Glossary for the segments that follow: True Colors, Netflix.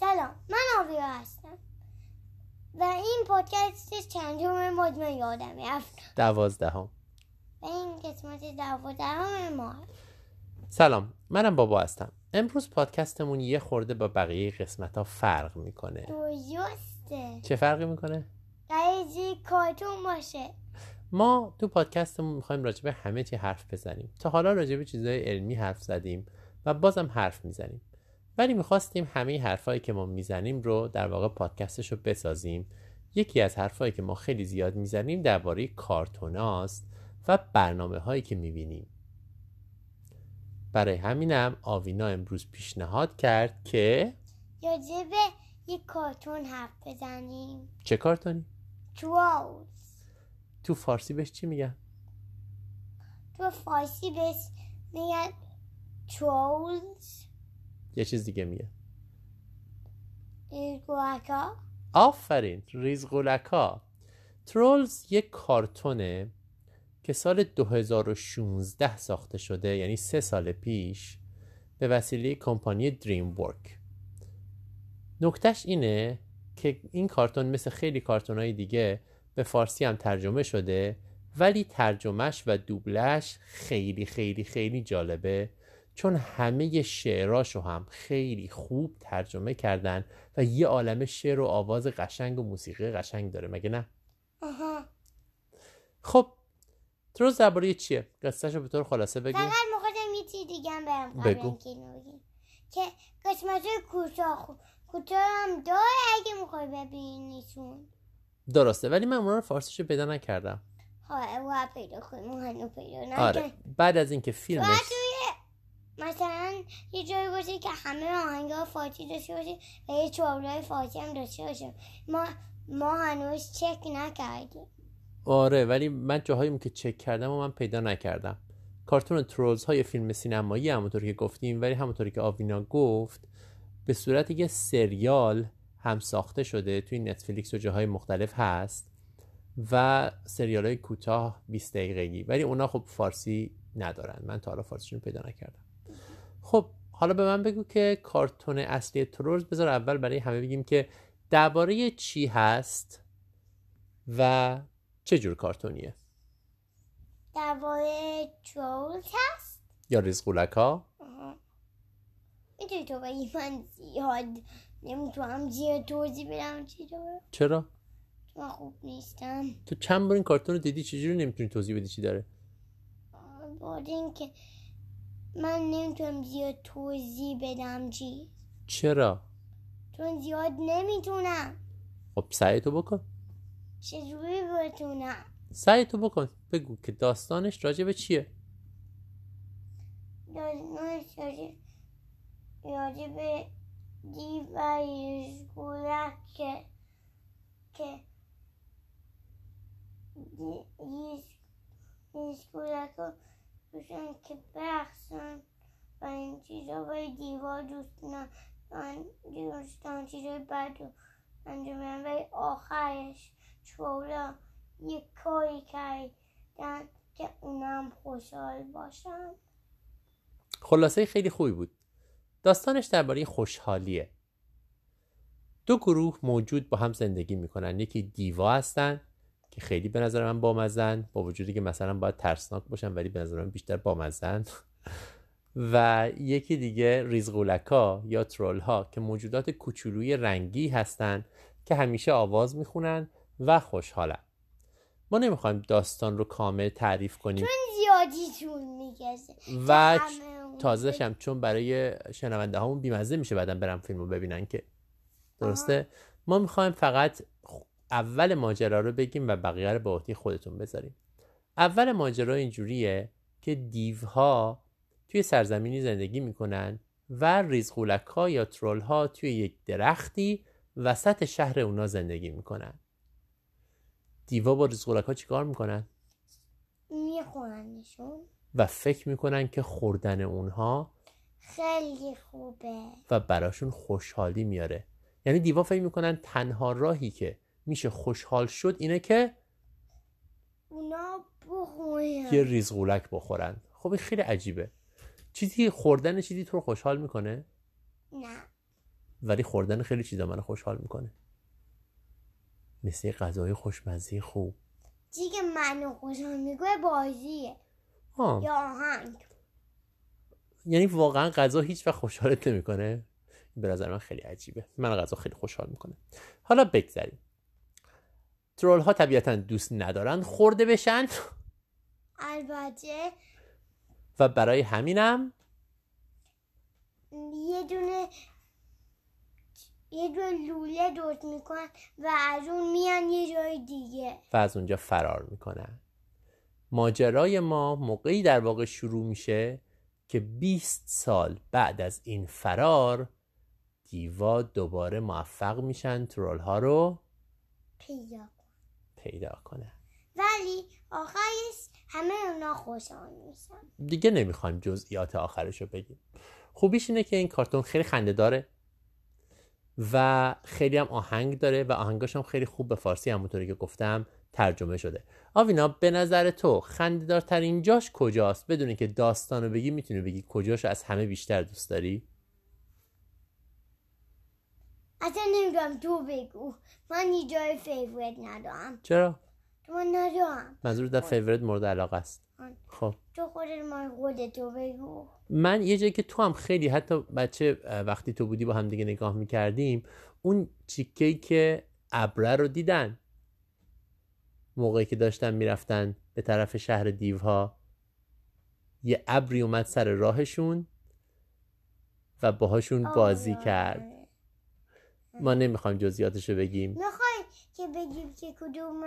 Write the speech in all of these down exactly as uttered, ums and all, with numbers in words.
سلام، من آویا هستم و این پادکست چندم مجموع یادم رفت دوازدهم و این قسمت دوازدهم ما. سلام، منم بابا هستم. امروز پادکستمون یه خورده با بقیه قسمت ها فرق میکنه. درسته. چه فرقی میکنه؟ درجی کارتون باشه. ما تو پادکستمون میخوایم راجبه همه چی حرف بزنیم. تا حالا راجبه چیزهای علمی حرف زدیم و بازم حرف میزنیم، ولی میخواستیم همه حرفایی که ما میزنیم رو در واقع پادکستش رو بسازیم. یکی از حرفایی که ما خیلی زیاد میزنیم درباره کارتوناست و برنامه‌هایی که میبینیم. برای همینم آوینا امروز پیشنهاد کرد که راجع به یک کارتون حرف بزنیم. چه کارتونی؟ Trolls. تو فارسی بهش چی میگن؟ تو فارسی بهش میگن Trolls. یه چیز دیگه میگه ریزگولکا. آفرین، ریزگولکا. ترولز یک کارتونه که سال دو هزار و شانزده ساخته شده، یعنی سه سال پیش، به وسیله کمپانی دریم ورک. نکتهش اینه که این کارتون مثل خیلی کارتونهای دیگه به فارسی هم ترجمه شده، ولی ترجمهش و دوبلش خیلی خیلی خیلی جالبه، چون همه شعراشو هم خیلی خوب ترجمه کردن و یه عالمه شعر و آواز قشنگ و موسیقی قشنگ داره، مگه نه؟ آها. خب تروز درباره چیه؟ قصهشو به طور خلاصه بگو. فقط می‌خواستم یه چیز دیگه هم برام بگو که قسمت‌های کوتاه کوتاه هم داره اگه می‌خوای ببینیشون. درسته، ولی من اونارو فارسیشو پیدا نکردم. ها، اوه پیدا کنم، هنوز پیدا نکردم. آره، بعد از اینکه فیلمش مثلا یه جایی باشه که همه آهنگ‌ها فارسی داشته باشه و یه چابلای فارسی هم داشته باشه. ما ما هنوز چک نکردیم. آره، ولی من جاهاییم که چک کردم و من پیدا نکردم. کارتون ترولز های فیلم سینمایی همونطوری که گفتیم، ولی همونطوری که آوینا گفت به صورت یه سریال هم ساخته شده، توی نتفلیکس و جاهای مختلف هست و سریال‌های کوتاه بیست دقیقه‌ای، ولی اونا خب فارسی ندارن. من تا حالا فارسیشون پیدا نکردم. خب حالا به من بگو که کارتون اصلی ترولز، بذار اول برای همه بگیم که درباره چی هست و چه جور کارتونیه. درباره ترولز هست یا ریزقولک‌ها. اینطوری تو بایی من زیاد نمیتونم زیاد توضیح بدم. چرا؟ من خوب نیستم. تو چند بار این کارتون رو دیدی؟ چجوری نمیتونی توضیح بدی چی داره؟ بعد اینکه من نمیتونم زیاد توضیح بدم چی. چرا؟ چون زیاد نمیتونم. خب سعی تو بکن. چجوری بتونم؟ سعی تو بکن، بگو که داستانش راجع به چیه. داستانش راجع به دیویز گولک که که دیویز گولک رو دوشن که بخشن و این چیزا به دیوار دوستن دوستن چیزای بد رو انجامن و آخرش چولا یک کاری کردن که اونم خوشحال باشن. خلاصه خیلی خوبی بود. داستانش درباره خوشحالیه. دو گروه موجود با هم زندگی میکنن. یکی دیوا هستن که خیلی به نظر من بامزن، با وجودی که مثلا باید ترسناک باشن ولی به نظر من بیشتر بامزن. و یکی دیگه ریزقولک‌ها یا ترول ها که موجودات کوچولوی رنگی هستن که همیشه آواز میخونن و خوشحالن. ما نمیخوایم داستان رو کامل تعریف کنیم چون زیادی طول میکشه و تازه‌ش هم چون برای شنونده هامون بیمزه میشه بعدم برن فیلمو ببینن که درسته. آه. ما میخوایم فقط اول ماجرا رو بگیم و بقیه رو به عهده خودتون بذاریم. اول ماجرا اینجوریه که دیوها توی سرزمینی زندگی میکنن و ریزقولک‌ها یا ترول‌ها توی یک درختی وسط شهر اونا زندگی میکنن. دیوا با ریزقولک‌ها چیکار میکنن؟ میخورنشون و فکر میکنن که خوردن اونها خیلی خوبه و براشون خوشحالی میاره. یعنی دیوا فکر میکنن تنها راهی که میشه خوشحال شد اینه که اونا بخورن، یه ریزقولک بخورن. خب این خیلی عجیبه. چیزی خوردن چیزی تو رو خوشحال میکنه؟ نه. ولی خوردن خیلی چیزا منو خوشحال میکنه، مثل غذای خوشمزه خوب. چیزی که منو خوشحال میکنه بازیه ها. یا آهنگ. یعنی واقعا غذا هیچ وقت خوشحالت نمیکنه؟ به نظر من خیلی عجیبه. من غذا خیلی خوشحال میکنه. حالا بگذاریم. ترول ها طبیعتا دوست ندارن خورده بشن، البته، و برای همینم یه دونه یه دونه لوله درست میکنن و از اون میان یه جای دیگه و از اونجا فرار میکنن. ماجرای ما موقعی در واقع شروع میشه که بیست سال بعد از این فرار دیوا دوباره موفق میشن ترول ها رو پیدا پیدا کنه، ولی آخرش همه اونا خوشحال میشن. دیگه نمیخوایم جزئیات آخرش رو بگیم. خوبیش اینه که این کارتون خیلی خنده داره و خیلی هم آهنگ داره و آهنگاش هم خیلی خوب به فارسی همونطوری که گفتم ترجمه شده. آوینا به نظر تو خنده دارترین جاش کجاست؟ بدون اینکه داستانو بگی میتونی بگی کجاش از همه بیشتر دوست داری؟ اصلا نمیدونم، تو بگو. من یه جای فیوریت ندارم. چرا؟ من ندارم. منظور در فیوریت مورد علاقه است. خب تو خودت من خودتو بگو. من یه جایی که تو هم خیلی، حتی بچه وقتی تو بودی با هم دیگه نگاه میکردیم، اون چیکهی که ابره رو دیدن موقعی که داشتن میرفتن به طرف شهر دیوها، یه ابری اومد سر راهشون و باهاشون بازی کرد. ما نمیخوایم جزئیاتشو بگیم. میخوای که بگیم که کدوم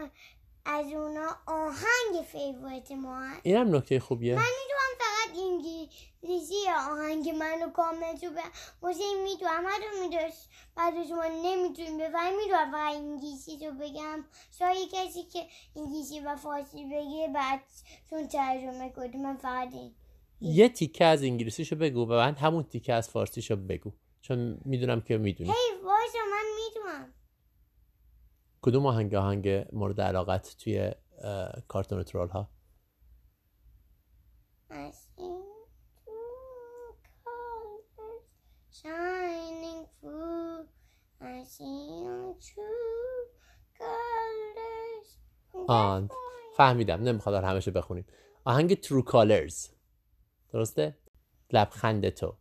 از اونا آهنگ فیوریت ما هست؟ این هم نکته خوبیه. من میدونم فقط انگلیسی آهنگ منو کاملتو به موسیقی میدونم، هر رو میدونست بعد شما نمیتونیم بفهم. میدونم فقط انگلیسی رو بگم، شاید کسی که انگلیسی و فارسی بگه بعد چون ترجمه کرد. من فقط این یه تیکه از انگلیسیشو بگو و من همون تیکه از فارسیشو بگو، چون میدونم که میدونی. هی واسه من میدونم کدوم آهنگ آهنگ مورد علاقت توی کارتون ترول ها؟ این True Colors shining through I see True Colors. آن فهمیدم، نمیخواد همشو بخونیم. آهنگ True Colors درسته؟ لبخند تو،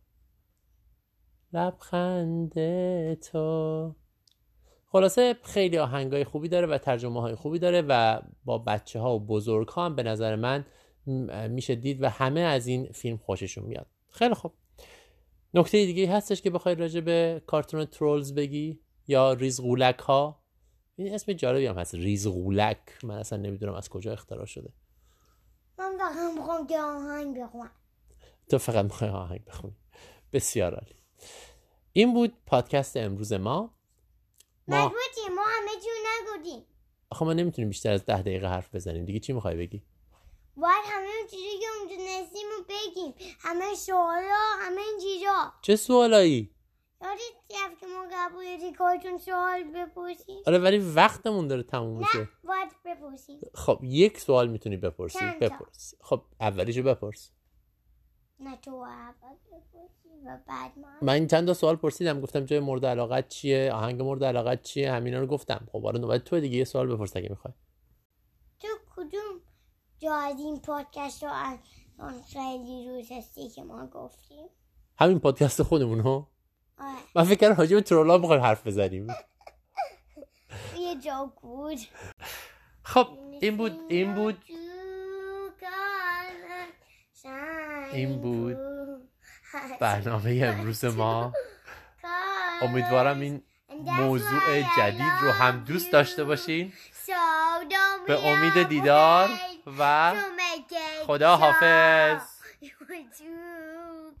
لبخند تو. خلاصه خیلی آهنگای خوبی داره و ترجمه های خوبی داره و با بچه ها و بزرگ ها هم به نظر من میشه دید و همه از این فیلم خوششون میاد. خیلی خوب. نکته دیگه هستش که بخوای راجع به کارتون ترولز بگی یا ریزغولک ها؟ این اسم جالبی هم هست، ریزغولک. من اصلا نمیدونم از کجا اختراع شده. من فقط میخوام که آهنگ بخونم. تو فقط میخوای آهنگ بخونی. بسیار عالی. این بود پادکست امروز ما. ما مجبوریم، ما همه چیو نگفتیم. آخه ما نمیتونیم بیشتر از ده دقیقه حرف بزنیم. دیگه چی میخوای بگی؟ باید همه اون چیزی که میدونستیم رو بگیم. همه سوالا، همه این چیزا. چه سوالایی؟ یادت رفت که ما قبول کارتون سوال بپرسیم؟ آره ولی وقتمون داره تموم میشه. نه، باید بپرسیم. خب یک سوال میتونی بپرسی. بپرس. خب اولیشو بپرس. نه تو اول بپرسی و بعد من من چند تا سوال پرسیدم، گفتم جای مورد علاقت چیه، آهنگ مورد علاقت چیه، همینا رو گفتم. خب حالا نوبت تو دیگه، یه سوال بپرس اگه میخوای. تو کدوم جا از این پادکست رو اون خیلی روز هستی که ما گفتیم؟ همین پادکست خودمون ها. من فکر کردم راجع به ترولا میخوایم حرف بزنیم. یه جا بود. خب این بود این بود این بود برنامه امروز ما. امیدوارم این موضوع جدید رو هم دوست داشته باشین. به امید دیدار و خدا حافظ.